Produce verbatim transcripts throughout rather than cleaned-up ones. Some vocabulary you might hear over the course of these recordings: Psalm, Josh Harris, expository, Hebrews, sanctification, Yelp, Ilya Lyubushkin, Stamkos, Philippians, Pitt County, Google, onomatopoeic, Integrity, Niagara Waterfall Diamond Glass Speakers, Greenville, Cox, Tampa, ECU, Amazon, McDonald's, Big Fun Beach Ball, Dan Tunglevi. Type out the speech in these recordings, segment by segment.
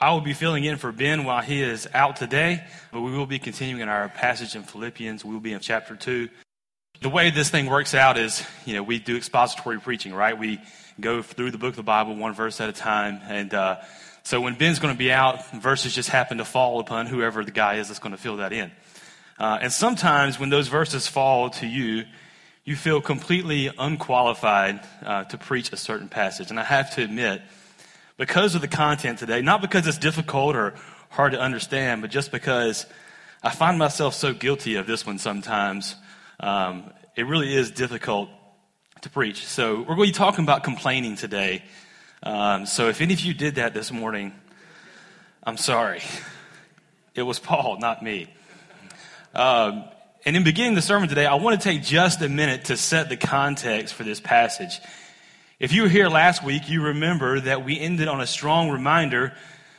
I will be filling in for Ben while he is out today, but we will be continuing in our passage in Philippians. We will be in chapter two. The way this thing works out is, you know, we do expository preaching, right? We go through the book of the Bible one verse at a time, and uh, so when Ben's going to be out, verses just happen to fall upon whoever the guy is that's going to fill that in. Uh, and sometimes when those verses fall to you, you feel completely unqualified uh, to preach a certain passage, and I have to admit, because of the content today, not because it's difficult or hard to understand, but just because I find myself so guilty of this one sometimes, um, it really is difficult to preach. So we're going to be talking about complaining today. Um, so if any of you did that this morning, I'm sorry. It was Paul, not me. Um, and in beginning the sermon today, I want to take just a minute to set the context for this passage. If you were here last week, you remember that we ended on a strong reminder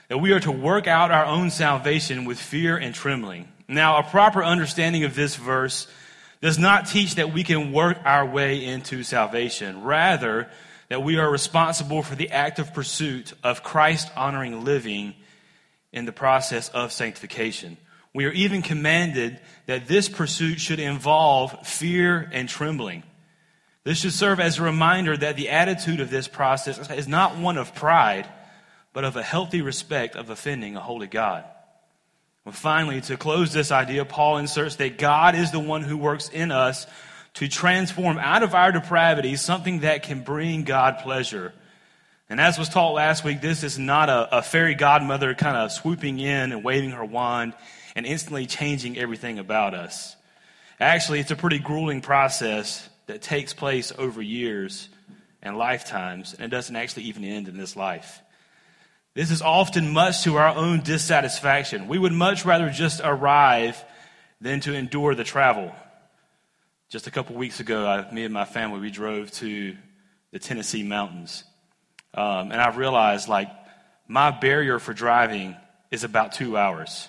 that we are to work out our own salvation with fear and trembling. Now, a proper understanding of this verse does not teach that we can work our way into salvation. Rather, that we are responsible for the active pursuit of Christ-honoring living in the process of sanctification. We are even commanded that this pursuit should involve fear and trembling. This should serve as a reminder that the attitude of this process is not one of pride, but of a healthy respect of offending a holy God. And finally, to close this idea, Paul inserts that God is the one who works in us to transform out of our depravity something that can bring God pleasure. And as was taught last week, this is not a, a fairy godmother kind of swooping in and waving her wand and instantly changing everything about us. Actually, it's a pretty grueling process that takes place over years and lifetimes, and it doesn't actually even end in this life. This is often much to our own dissatisfaction. We would much rather just arrive than to endure the travel. Just a couple weeks ago, I, me and my family, we drove to the Tennessee mountains, um, and I realized, like, my barrier for driving is about two hours.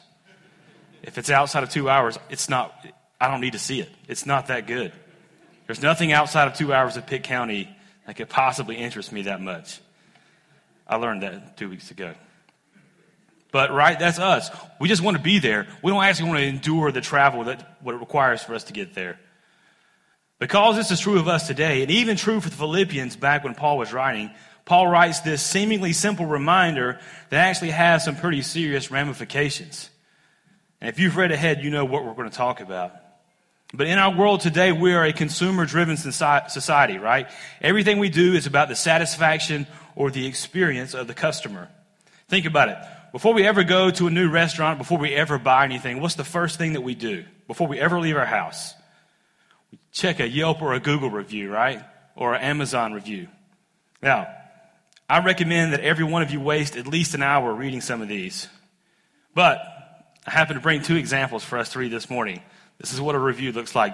If it's outside of two hours, it's not. I don't need to see it. It's not that good. There's nothing outside of two hours of Pitt County that could possibly interest me that much. I learned that two weeks ago. But, right, that's us. We just want to be there. We don't actually want to endure the travel that what it requires for us to get there. Because this is true of us today, and even true for the Philippians back when Paul was writing, Paul writes this seemingly simple reminder that actually has some pretty serious ramifications. And if you've read ahead, you know what we're going to talk about. But in our world today, we are a consumer-driven society, right? Everything we do is about the satisfaction or the experience of the customer. Think about it. Before we ever go to a new restaurant, before we ever buy anything, what's the first thing that we do before we ever leave our house? We check a Yelp or a Google review, right? Or an Amazon review. Now, I recommend that every one of you waste at least an hour reading some of these. But I happen to bring two examples for us to read this morning. This is what a review looks like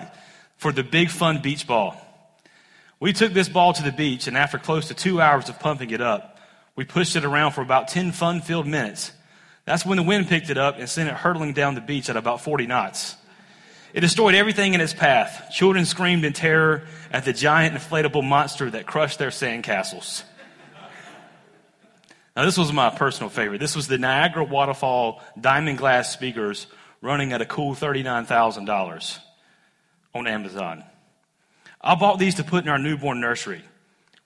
for the Big Fun Beach Ball. We took this ball to the beach, and after close to two hours of pumping it up, we pushed it around for about ten fun-filled minutes. That's when the wind picked it up and sent it hurtling down the beach at about forty knots. It destroyed everything in its path. Children screamed in terror at the giant inflatable monster that crushed their sandcastles. Now, this was my personal favorite. This was the Niagara Waterfall Diamond Glass Speakers, running at a cool thirty-nine thousand dollars on Amazon. I bought these to put in our newborn nursery.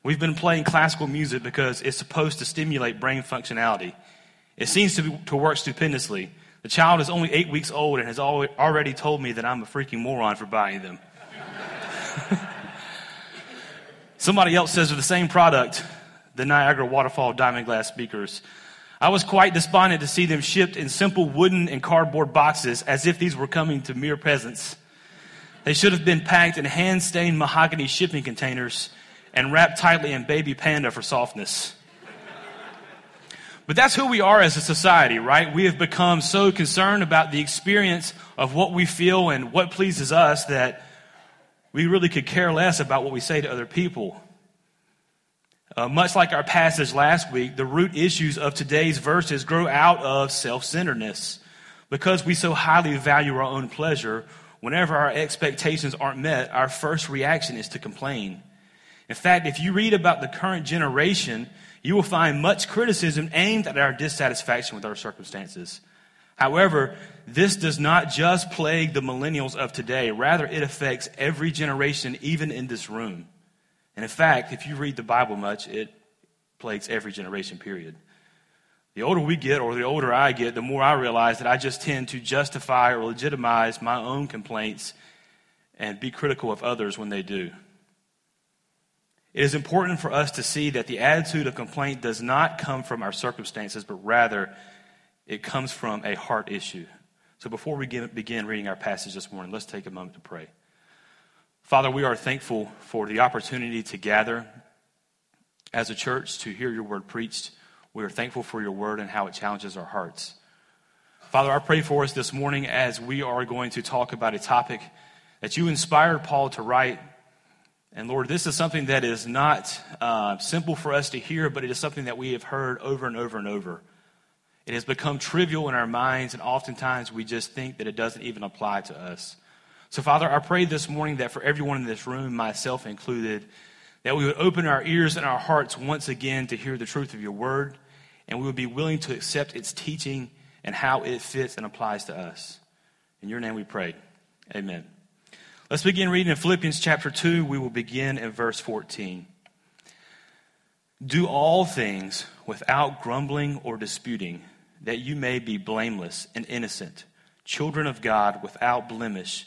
We've been playing classical music because it's supposed to stimulate brain functionality. It seems to, be, to work stupendously. The child is only eight weeks old and has already told me that I'm a freaking moron for buying them. Somebody else says of the same product, the Niagara Waterfall Diamond Glass Speakers, I was quite despondent to see them shipped in simple wooden and cardboard boxes as if these were coming to mere peasants. They should have been packed in hand-stained mahogany shipping containers and wrapped tightly in baby panda for softness. But that's who we are as a society, right? We have become so concerned about the experience of what we feel and what pleases us that we really could care less about what we say to other people. Uh, much like our passage last week, the root issues of today's verses grow out of self-centeredness because we so highly value our own pleasure. Whenever our expectations aren't met, our first reaction is to complain. In fact, if you read about the current generation, you will find much criticism aimed at our dissatisfaction with our circumstances. However, this does not just plague the millennials of today. Rather, it affects every generation, even in this room. And in fact, if you read the Bible much, it plagues every generation, period. The older we get, or the older I get, the more I realize that I just tend to justify or legitimize my own complaints and be critical of others when they do. It is important for us to see that the attitude of complaint does not come from our circumstances, but rather it comes from a heart issue. So before we begin reading our passage this morning, let's take a moment to pray. Father, we are thankful for the opportunity to gather as a church to hear your word preached. We are thankful for your word and how it challenges our hearts. Father, I pray for us this morning as we are going to talk about a topic that you inspired Paul to write. And Lord, this is something that is not uh, simple for us to hear, but it is something that we have heard over and over and over. It has become trivial in our minds, and oftentimes we just think that it doesn't even apply to us. So, Father, I pray this morning that for everyone in this room, myself included, that we would open our ears and our hearts once again to hear the truth of your word, and we would be willing to accept its teaching and how it fits and applies to us. In your name we pray. Amen. Let's begin reading in Philippians chapter two. We will begin in verse fourteen. Do all things without grumbling or disputing, that you may be blameless and innocent, children of God without blemish,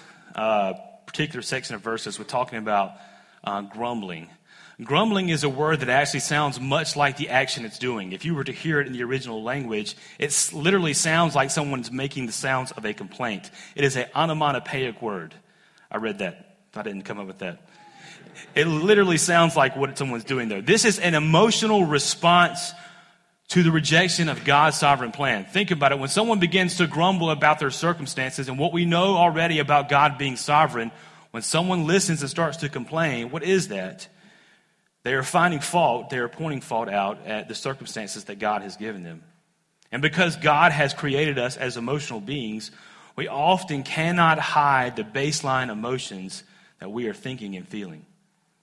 uh, particular section of verses with talking about uh, grumbling. Grumbling is a word that actually sounds much like the action it's doing. If you were to hear it in the original language, it literally sounds like someone's making the sounds of a complaint. It is an onomatopoeic word. I read that. I didn't come up with that. It literally sounds like what someone's doing there. This is an emotional response to the rejection of God's sovereign plan. Think about it. When someone begins to grumble about their circumstances and what we know already about God being sovereign, when someone listens and starts to complain, what is that? They are finding fault. They are pointing fault out at the circumstances that God has given them. And because God has created us as emotional beings, we often cannot hide the baseline emotions that we are thinking and feeling.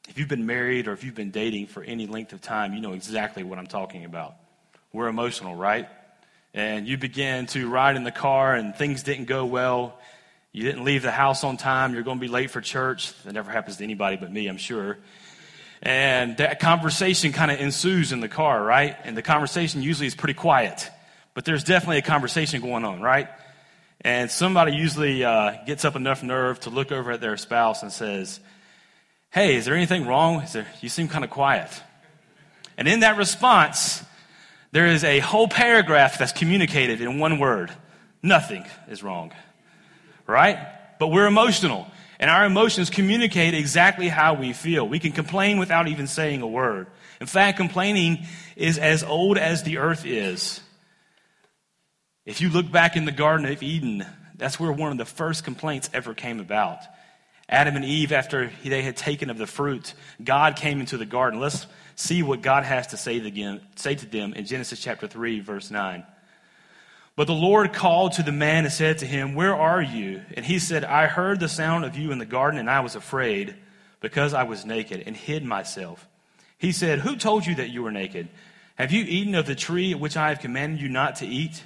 If you've been married or if you've been dating for any length of time, you know exactly what I'm talking about. We're emotional, right? And you begin to ride in the car and things didn't go well. You didn't leave the house on time. You're going to be late for church. That never happens to anybody but me, I'm sure. And that conversation kind of ensues in the car, right? And the conversation usually is pretty quiet, but there's definitely a conversation going on, right? And somebody usually uh, gets up enough nerve to look over at their spouse and says, "Hey, is there anything wrong? Is there, you seem kind of quiet." And in that response, there is a whole paragraph that's communicated in one word. Nothing is wrong, right? But we're emotional. And our emotions communicate exactly how we feel. We can complain without even saying a word. In fact, complaining is as old as the earth is. If you look back in the Garden of Eden, that's where one of the first complaints ever came about. Adam and Eve, after they had taken of the fruit, God came into the garden. Let's see what God has to say to them in Genesis chapter three, verse nine. But the Lord called to the man and said to him, "Where are you?" And he said, "I heard the sound of you in the garden, and I was afraid because I was naked and hid myself." He said, "Who told you that you were naked? Have you eaten of the tree which I have commanded you not to eat?"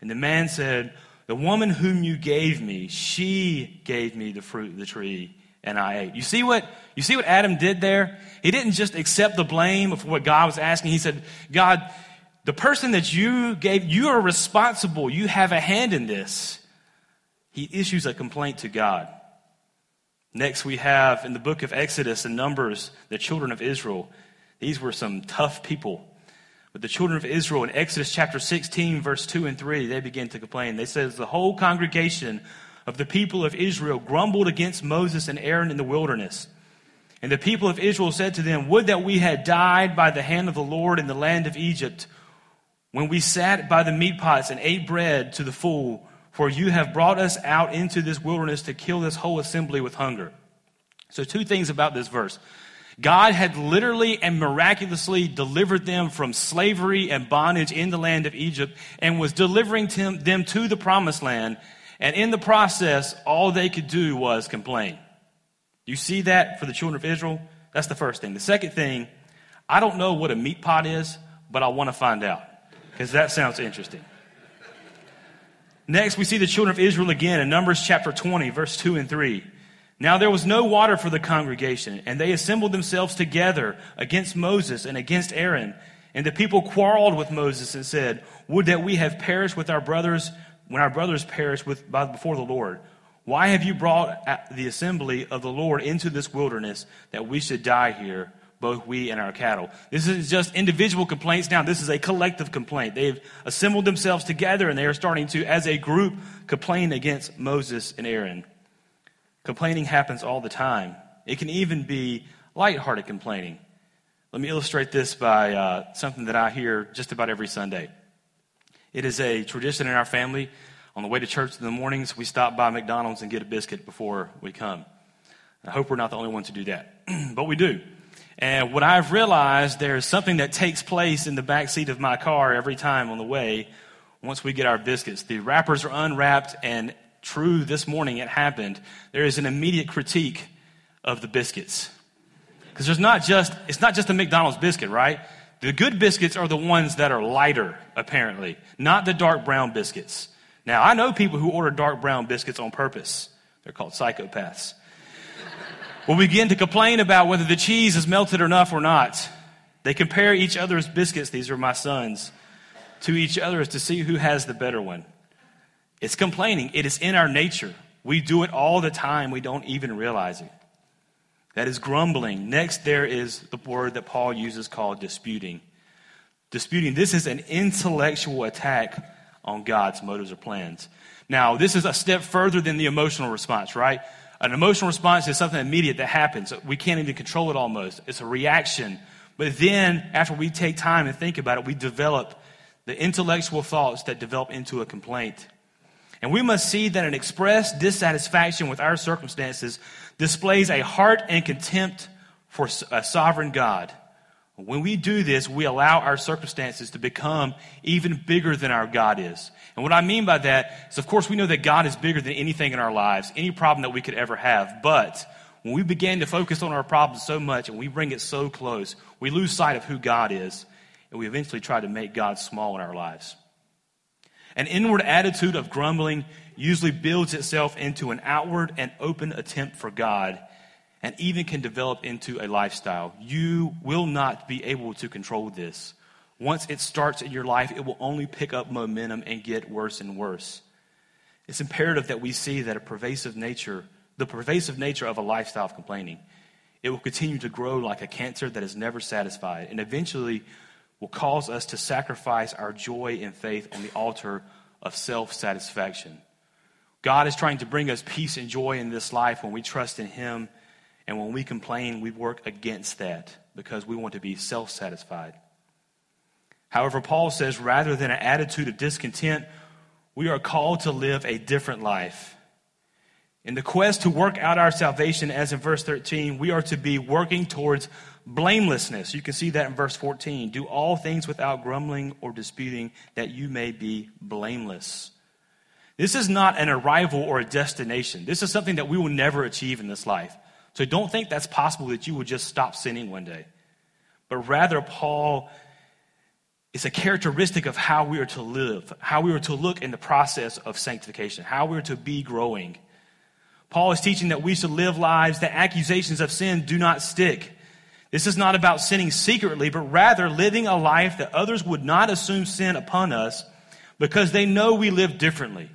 And the man said, "The woman whom you gave me, she gave me the fruit of the tree, and I ate." You see what you see what Adam did there? He didn't just accept the blame of what God was asking. He said, "God, the person that you gave, you are responsible. You have a hand in this." He issues a complaint to God. Next, we have in the book of Exodus and Numbers, the children of Israel. These were some tough people. But the children of Israel in Exodus chapter sixteen, verse two and three, they begin to complain. They says, "The whole congregation of the people of Israel grumbled against Moses and Aaron in the wilderness. And the people of Israel said to them, would that we had died by the hand of the Lord in the land of Egypt, when we sat by the meat pots and ate bread to the full, for you have brought us out into this wilderness to kill this whole assembly with hunger. So two things about this verse. God had literally and miraculously delivered them from slavery and bondage in the land of Egypt and was delivering them to the promised land. And in the process, all they could do was complain. You see that for the children of Israel? That's the first thing. The second thing, I don't know what a meat pot is, but I want to find out because that sounds interesting. Next, we see the children of Israel again in Numbers chapter twenty, verse two and three. Now there was no water for the congregation, and they assembled themselves together against Moses and against Aaron. And the people quarreled with Moses and said, would that we have perished with our brothers when our brothers perished with, by, before the Lord. Why have you brought the assembly of the Lord into this wilderness that we should die here, both we and our cattle? This isn't just individual complaints now. This is a collective complaint. They've assembled themselves together, and they are starting to, as a group, complain against Moses and Aaron. Complaining happens all the time. It can even be lighthearted complaining. Let me illustrate this by uh, something that I hear just about every Sunday. It is a tradition in our family. On the way to church in the mornings, we stop by McDonald's and get a biscuit before we come. I hope we're not the only ones who do that, but we do. And what I've realized, there is something that takes place in the back seat of my car every time on the way once we get our biscuits. The wrappers are unwrapped, and true, this morning it happened. There is an immediate critique of the biscuits. Because there's not just, it's not just a McDonald's biscuit, right? The good biscuits are the ones that are lighter, apparently, not the dark brown biscuits. Now, I know people who order dark brown biscuits on purpose. They're called psychopaths. Will begin to complain about whether the cheese is melted enough or not. They compare each other's biscuits, these are my sons, to each other's to see who has the better one. It's complaining. It is in our nature. We do it all the time. We don't even realize it. That is grumbling. Next, there is the word that Paul uses called disputing. Disputing. This is an intellectual attack on God's motives or plans. Now, this is a step further than the emotional response, right? An emotional response is something immediate that happens. We can't even control it almost. It's a reaction. But then, after we take time and think about it, we develop the intellectual thoughts that develop into a complaint. And we must see that an expressed dissatisfaction with our circumstances displays a heart and contempt for a sovereign God. When we do this, we allow our circumstances to become even bigger than our God is. And what I mean by that is, of course, we know that God is bigger than anything in our lives, any problem that we could ever have. But when we begin to focus on our problems so much and we bring it so close, we lose sight of who God is, and we eventually try to make God small in our lives. An inward attitude of grumbling usually builds itself into an outward and open attempt for God, and even can develop into a lifestyle. You will not be able to control this. Once it starts in your life, it will only pick up momentum and get worse and worse. It's imperative that we see that a pervasive nature, the pervasive nature of a lifestyle of complaining, it will continue to grow like a cancer that is never satisfied, and eventually will cause us to sacrifice our joy and faith on the altar of self-satisfaction. God is trying to bring us peace and joy in this life when we trust in Him. And when we complain, we work against that because we want to be self-satisfied. However, Paul says, rather than an attitude of discontent, we are called to live a different life. In the quest to work out our salvation, as in verse thirteen, we are to be working towards blamelessness. You can see that in verse fourteen. Do all things without grumbling or disputing, that you may be blameless. This is not an arrival or a destination. This is something that we will never achieve in this life. So don't think that's possible that you will just stop sinning one day. But rather, Paul, it's a characteristic of how we are to live, how we are to look in the process of sanctification, how we are to be growing. Paul is teaching that we should live lives that accusations of sin do not stick. This is not about sinning secretly, but rather living a life that others would not assume sin upon us because they know we live differently.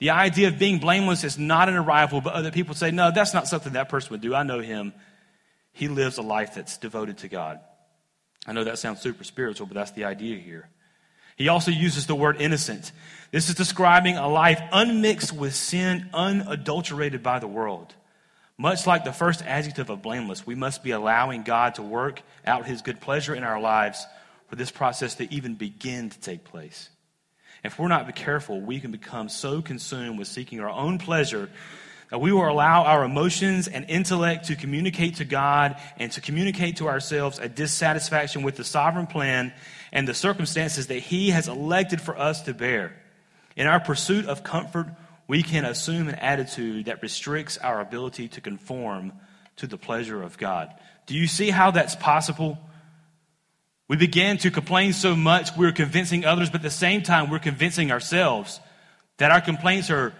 The idea of being blameless is not an arrival, but other people say, no, that's not something that person would do. I know him. He lives a life that's devoted to God. I know that sounds super spiritual, but that's the idea here. He also uses the word innocent. This is describing a life unmixed with sin, unadulterated by the world. Much like the first adjective of blameless, we must be allowing God to work out his good pleasure in our lives for this process to even begin to take place. If we're not careful, we can become so consumed with seeking our own pleasure that we will allow our emotions and intellect to communicate to God and to communicate to ourselves a dissatisfaction with the sovereign plan and the circumstances that he has elected for us to bear. In our pursuit of comfort, we can assume an attitude that restricts our ability to conform to the pleasure of God. Do you see how that's possible? We begin to complain so much we're convincing others, but at the same time we're convincing ourselves that our complaints are,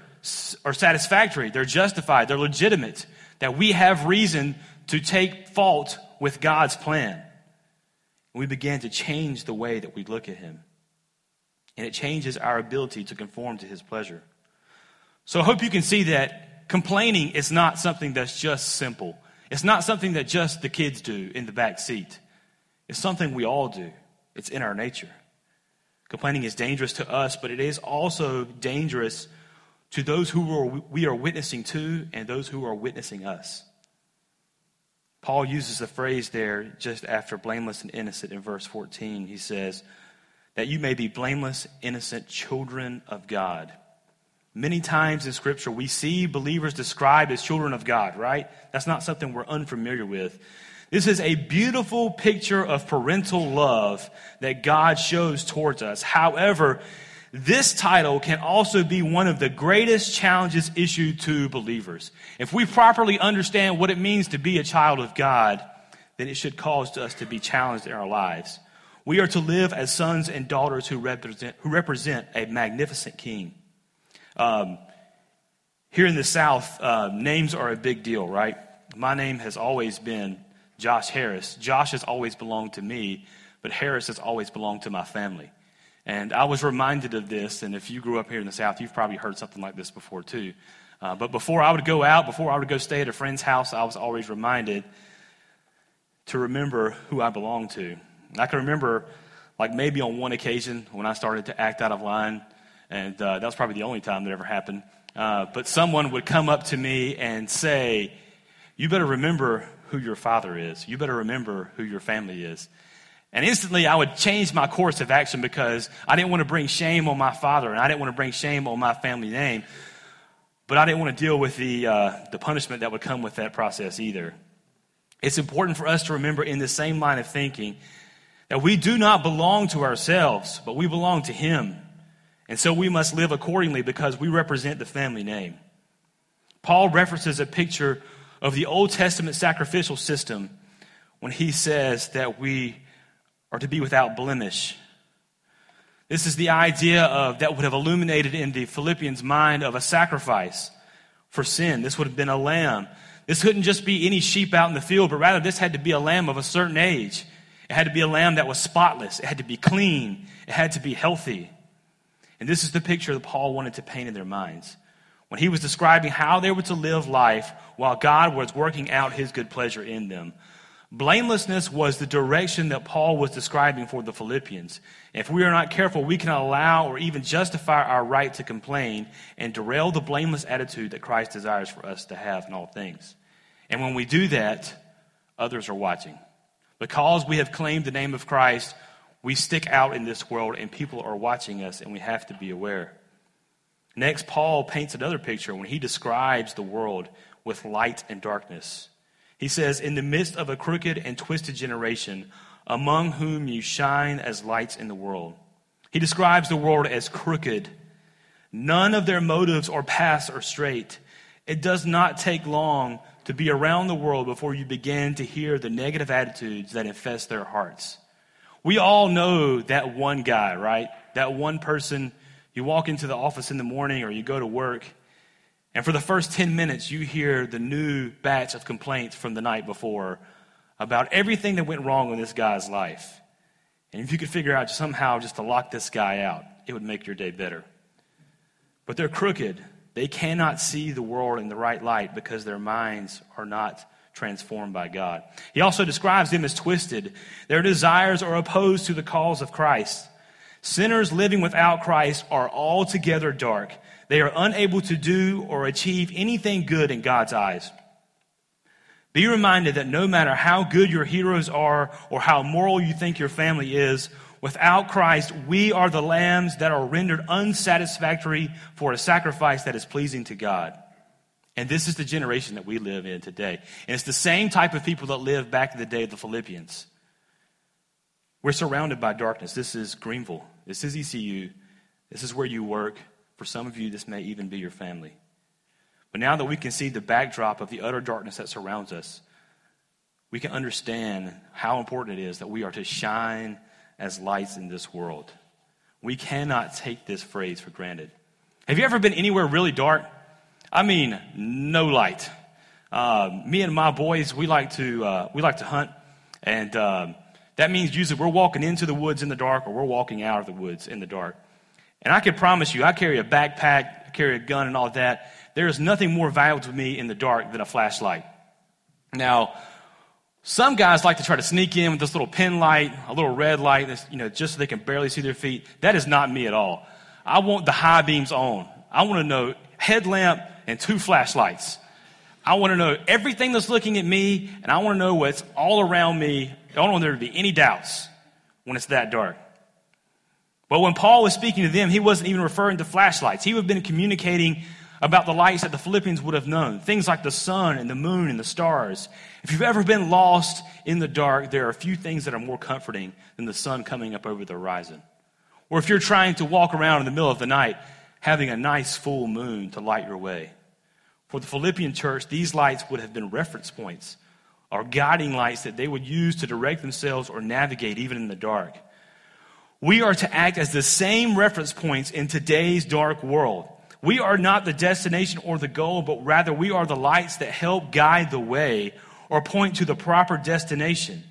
are satisfactory, they're justified, they're legitimate, that we have reason to take fault with God's plan. We begin to change the way that we look at him, and it changes our ability to conform to his pleasure. So I hope you can see that complaining is not something that's just simple. It's not something that just the kids do in the back seat. It's something we all do. It's in our nature. Complaining is dangerous to us, but it is also dangerous to those who are, we are witnessing to and those who are witnessing us. Paul uses the phrase there just after blameless and innocent in verse fourteen. He says that you may be blameless, innocent children of God. Many times in Scripture, we see believers described as children of God, right? That's not something we're unfamiliar with. This is a beautiful picture of parental love that God shows towards us. However, this title can also be one of the greatest challenges issued to believers. If we properly understand what it means to be a child of God, then it should cause us to be challenged in our lives. We are to live as sons and daughters who represent, who represent a magnificent king. Um, here in the South, uh, names are a big deal, right? My name has always been Josh Harris. Josh has always belonged to me, but Harris has always belonged to my family. And I was reminded of this, and if you grew up here in the South, you've probably heard something like this before too. Uh, but before I would go out, before I would go stay at a friend's house, I was always reminded to remember who I belonged to. And I can remember, like maybe on one occasion when I started to act out of line, and uh, that was probably the only time that ever happened. Uh, but someone would come up to me and say, you better remember who your father is. You better remember who your family is. And instantly I would change my course of action because I didn't want to bring shame on my father and I didn't want to bring shame on my family name. But I didn't want to deal with the uh, the punishment that would come with that process either. It's important for us to remember in the same line of thinking that we do not belong to ourselves, but we belong to him. And so we must live accordingly because we represent the family name. Paul references a picture of the Old Testament sacrificial system when he says that we are to be without blemish. This is the idea of that would have illuminated in the Philippians' mind of a sacrifice for sin. This would have been a lamb. This couldn't just be any sheep out in the field, but rather this had to be a lamb of a certain age. It had to be a lamb that was spotless. It had to be clean. It had to be healthy. And this is the picture that Paul wanted to paint in their minds when he was describing how they were to live life while God was working out his good pleasure in them. Blamelessness was the direction that Paul was describing for the Philippians. If we are not careful, we can allow or even justify our right to complain and derail the blameless attitude that Christ desires for us to have in all things. And when we do that, others are watching. Because we have claimed the name of Christ, we stick out in this world, and people are watching us, and we have to be aware. Next, Paul paints another picture when he describes the world with light and darkness. He says, in the midst of a crooked and twisted generation, among whom you shine as lights in the world. He describes the world as crooked. None of their motives or paths are straight. It does not take long to be around the world before you begin to hear the negative attitudes that infest their hearts. We all know that one guy, right? That one person, you walk into the office in the morning or you go to work, and for the first ten minutes, you hear the new batch of complaints from the night before about everything that went wrong in this guy's life. And if you could figure out somehow just to lock this guy out, it would make your day better. But they're crooked. They cannot see the world in the right light because their minds are not transformed by God. He also describes them as twisted. Their desires are opposed to the cause of Christ. Sinners living without Christ are altogether dark. They are unable to do or achieve anything good in God's eyes. Be reminded that no matter how good your heroes are or how moral you think your family is, without Christ, we are the lambs that are rendered unsatisfactory for a sacrifice that is pleasing to God. And this is the generation that we live in today. And it's the same type of people that lived back in the day of the Philippians. We're surrounded by darkness. This is Greenville. This is E C U. This is where you work. For some of you, this may even be your family. But now that we can see the backdrop of the utter darkness that surrounds us, we can understand how important it is that we are to shine as lights in this world. We cannot take this phrase for granted. Have you ever been anywhere really dark? I mean, no light. Uh, me and my boys, we like to uh, we like to hunt, and uh, that means usually we're walking into the woods in the dark, or we're walking out of the woods in the dark. And I can promise you, I carry a backpack, I carry a gun, and all that. There is nothing more valuable to me in the dark than a flashlight. Now, some guys like to try to sneak in with this little pin light, a little red light, that's, you know, just so they can barely see their feet. That is not me at all. I want the high beams on. I want to know headlamp and two flashlights. I want to know everything that's looking at me, and I want to know what's all around me. I don't want there to be any doubts when it's that dark. But when Paul was speaking to them, he wasn't even referring to flashlights. He would have been communicating about the lights that the Philippians would have known, things like the sun and the moon and the stars. If you've ever been lost in the dark, there are few things that are more comforting than the sun coming up over the horizon. Or if you're trying to walk around in the middle of the night, having a nice full moon to light your way. For the Philippian church, these lights would have been reference points or guiding lights that they would use to direct themselves or navigate even in the dark. We are to act as the same reference points in today's dark world. We are not the destination or the goal, but rather we are the lights that help guide the way or point to the proper destination.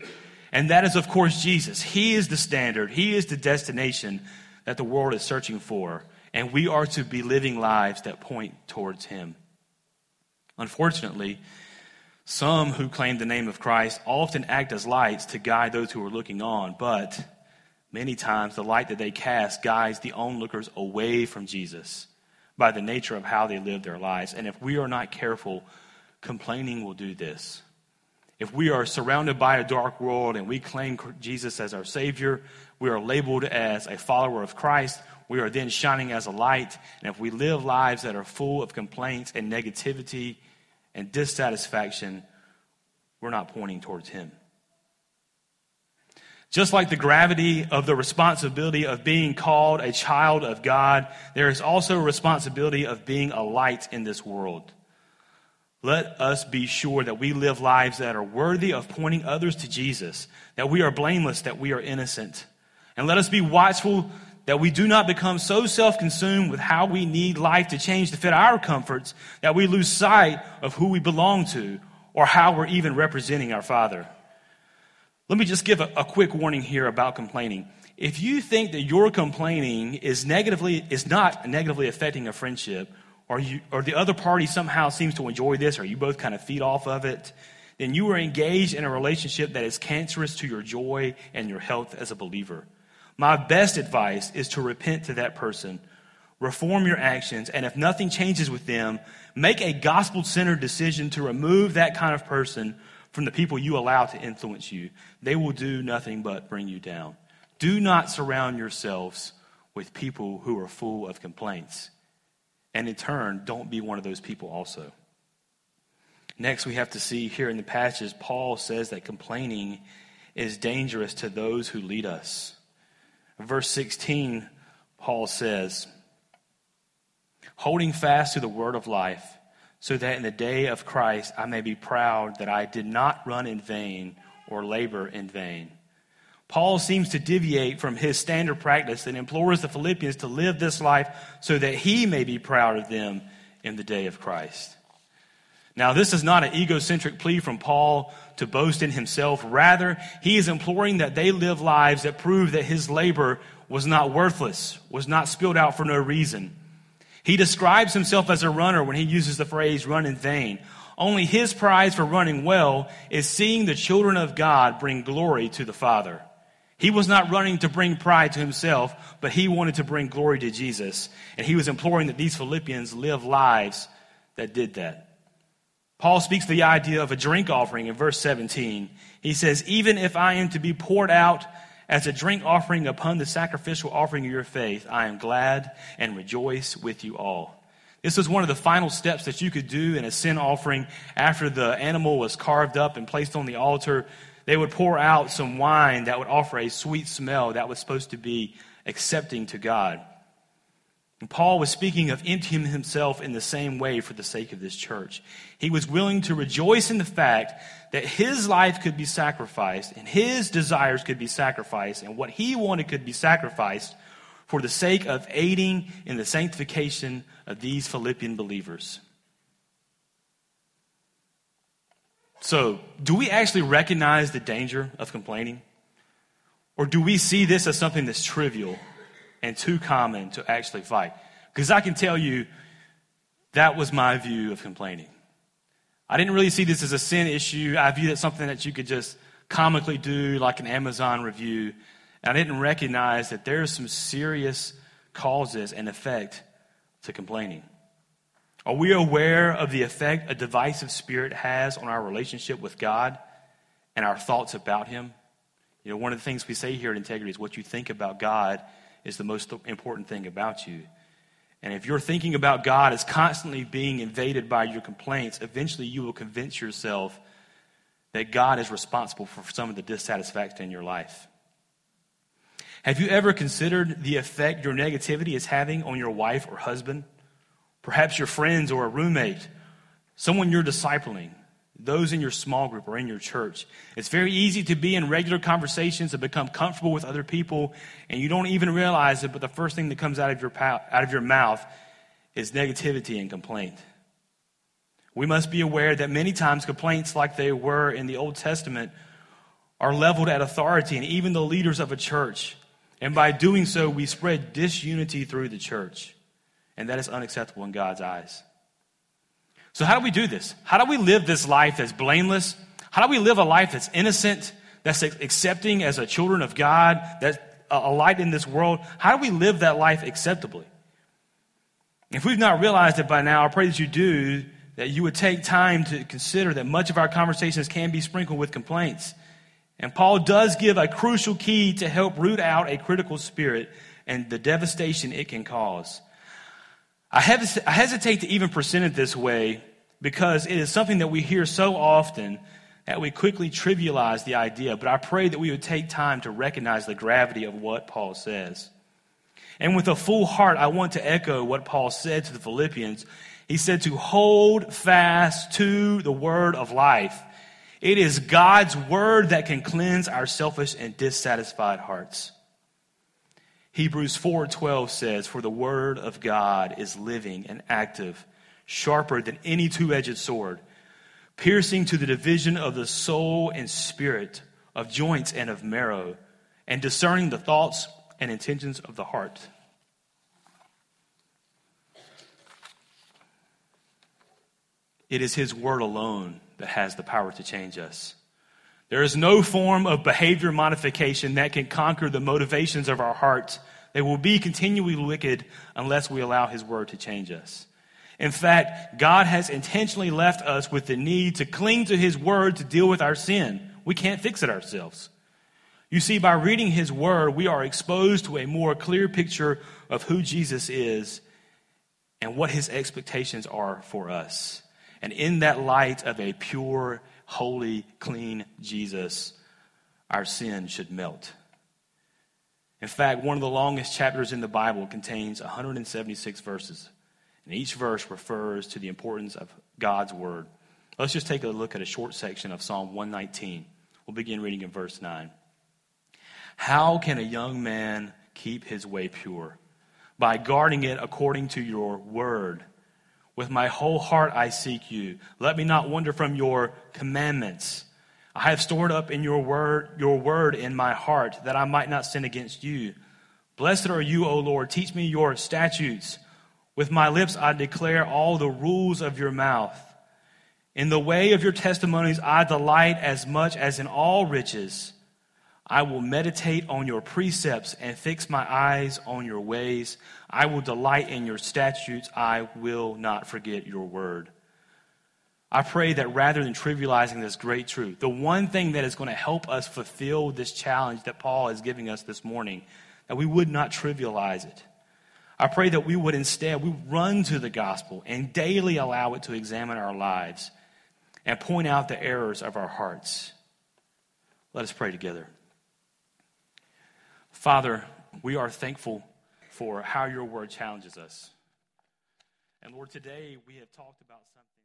And that is, of course, Jesus. He is the standard. He is the destination that the world is searching for. And we are to be living lives that point towards him. Unfortunately, some who claim the name of Christ often act as lights to guide those who are looking on. But many times the light that they cast guides the onlookers away from Jesus by the nature of how they live their lives. And if we are not careful, complaining will do this. If we are surrounded by a dark world and we claim Jesus as our Savior, we are labeled as a follower of Christ. We are then shining as a light. And if we live lives that are full of complaints and negativity and dissatisfaction, we're not pointing towards him. Just like the gravity of the responsibility of being called a child of God, there is also a responsibility of being a light in this world. Let us be sure that we live lives that are worthy of pointing others to Jesus, that we are blameless, that we are innocent. And let us be watchful that we do not become so self-consumed with how we need life to change to fit our comforts that we lose sight of who we belong to or how we're even representing our Father. Let me just give a, a quick warning here about complaining. If you think that your complaining is negatively is not negatively affecting a friendship, or you or the other party somehow seems to enjoy this, or you both kind of feed off of it, then you are engaged in a relationship that is cancerous to your joy and your health as a believer. My best advice is to repent to that person, reform your actions, and if nothing changes with them, make a gospel-centered decision to remove that kind of person from the people you allow to influence you. They will do nothing but bring you down. Do not surround yourselves with people who are full of complaints. And in turn, don't be one of those people also. Next, we have to see here in the passage, Paul says that complaining is dangerous to those who lead us. Verse sixteen, Paul says, holding fast to the word of life, so that in the day of Christ I may be proud that I did not run in vain or labor in vain. Paul seems to deviate from his standard practice and implores the Philippians to live this life so that he may be proud of them in the day of Christ. Now, this is not an egocentric plea from Paul to boast in himself. Rather, he is imploring that they live lives that prove that his labor was not worthless, was not spilled out for no reason. He describes himself as a runner when he uses the phrase run in vain. Only his prize for running well is seeing the children of God bring glory to the Father. He was not running to bring pride to himself, but he wanted to bring glory to Jesus. And he was imploring that these Philippians live lives that did that. Paul speaks the idea of a drink offering in verse seventeen. He says, even if I am to be poured out as a drink offering upon the sacrificial offering of your faith, I am glad and rejoice with you all. This was one of the final steps that you could do in a sin offering. After the animal was carved up and placed on the altar, they would pour out some wine that would offer a sweet smell that was supposed to be accepting to God. And Paul was speaking of emptying himself in the same way for the sake of this church. He was willing to rejoice in the fact that his life could be sacrificed and his desires could be sacrificed and what he wanted could be sacrificed for the sake of aiding in the sanctification of these Philippian believers. So, do we actually recognize the danger of complaining? Or do we see this as something that's trivial and too common to actually fight? Because I can tell you, that was my view of complaining. I didn't really see this as a sin issue. I viewed it as something that you could just comically do, like an Amazon review. And I didn't recognize that there's some serious causes and effect to complaining. Are we aware of the effect a divisive spirit has on our relationship with God and our thoughts about Him? You know, one of the things we say here at Integrity is what you think about God is the most important thing about you. And if your thinking about God is constantly being invaded by your complaints, eventually you will convince yourself that God is responsible for some of the dissatisfaction in your life. Have you ever considered the effect your negativity is having on your wife or husband? Perhaps your friends or a roommate, someone you're discipling, those in your small group or in your church. It's very easy to be in regular conversations and become comfortable with other people, and you don't even realize it, but the first thing that comes out of your out of your mouth is negativity and complaint. We must be aware that many times complaints like they were in the Old Testament are leveled at authority and even the leaders of a church. And by doing so, we spread disunity through the church. And that is unacceptable in God's eyes. So how do we do this? How do we live this life that's blameless? How do we live a life that's innocent, that's accepting as a children of God, that's a light in this world? How do we live that life acceptably? If we've not realized it by now, I pray that you do, that you would take time to consider that much of our conversations can be sprinkled with complaints. And Paul does give a crucial key to help root out a critical spirit and the devastation it can cause. I hesitate to even present it this way because it is something that we hear so often that we quickly trivialize the idea, but I pray that we would take time to recognize the gravity of what Paul says. And with a full heart, I want to echo what Paul said to the Philippians. He said to hold fast to the word of life. It is God's word that can cleanse our selfish and dissatisfied hearts. Hebrews four twelve says, for the word of God is living and active, sharper than any two-edged sword, piercing to the division of the soul and spirit, of joints and of marrow, and discerning the thoughts and intentions of the heart. It is His word alone that has the power to change us. There is no form of behavior modification that can conquer the motivations of our hearts. They will be continually wicked unless we allow His word to change us. In fact, God has intentionally left us with the need to cling to His word to deal with our sin. We can't fix it ourselves. You see, by reading His word, we are exposed to a more clear picture of who Jesus is and what His expectations are for us. And in that light of a pure, holy, clean Jesus, our sin should melt. In fact, one of the longest chapters in the Bible contains one hundred seventy-six verses. And each verse refers to the importance of God's word. Let's just take a look at a short section of Psalm one nineteen. We'll begin reading in verse nine. How can a young man keep his way pure? By guarding it according to your word. With my whole heart I seek you. Let me not wander from your commandments. I have stored up in your word, your word in my heart, that I might not sin against you. Blessed are you, O Lord. Teach me your statutes. With my lips I declare all the rules of your mouth. In the way of your testimonies I delight as much as in all riches. I will meditate on your precepts and fix my eyes on your ways. I will delight in your statutes. I will not forget your word. I pray that rather than trivializing this great truth, the one thing that is going to help us fulfill this challenge that Paul is giving us this morning, that we would not trivialize it. I pray that we would instead, we run to the gospel and daily allow it to examine our lives and point out the errors of our hearts. Let us pray together. Father, we are thankful for how your word challenges us. And Lord, today we have talked about something.